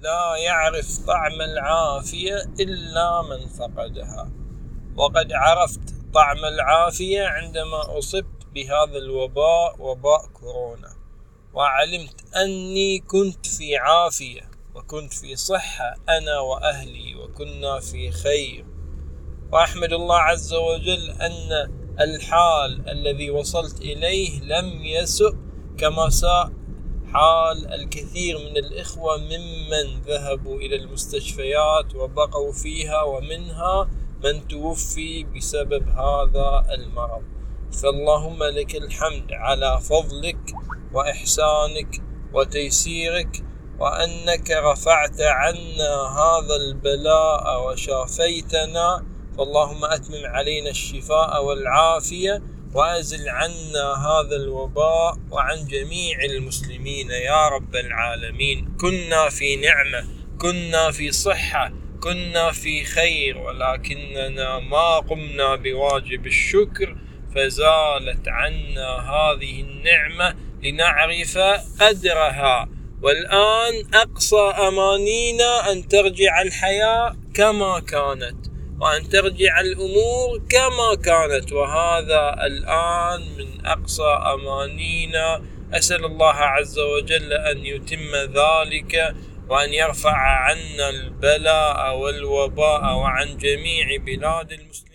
لا يعرف طعم العافية إلا من فقدها، وقد عرفت طعم العافية عندما أصبت بهذا الوباء، وباء كورونا، وعلمت أني كنت في عافية وكنت في صحة أنا وأهلي وكنا في خير. وأحمد الله عز وجل أن الحال الذي وصلت إليه لم يسؤ كما ساء حال الكثير من الإخوة ممن ذهبوا إلى المستشفيات وبقوا فيها، ومنها من توفي بسبب هذا المرض. فاللهم لك الحمد على فضلك وإحسانك وتيسيرك، وأنك رفعت عنا هذا البلاء وشافيتنا، فاللهم أتمم علينا الشفاء والعافية، وأزل عنا هذا الوباء وعن جميع المسلمين يا رب العالمين. كنا في نعمة، كنا في صحة، كنا في خير، ولكننا ما قمنا بواجب الشكر، فزالت عنا هذه النعمة لنعرف قدرها. والآن أقصى أمانينا أن ترجع الحياة كما كانت، وأن ترجع الأمور كما كانت، وهذا الآن من أقصى أمانينا. أسأل الله عز وجل أن يتم ذلك، وأن يرفع عنا البلاء والوباء وعن جميع بلاد المسلمين.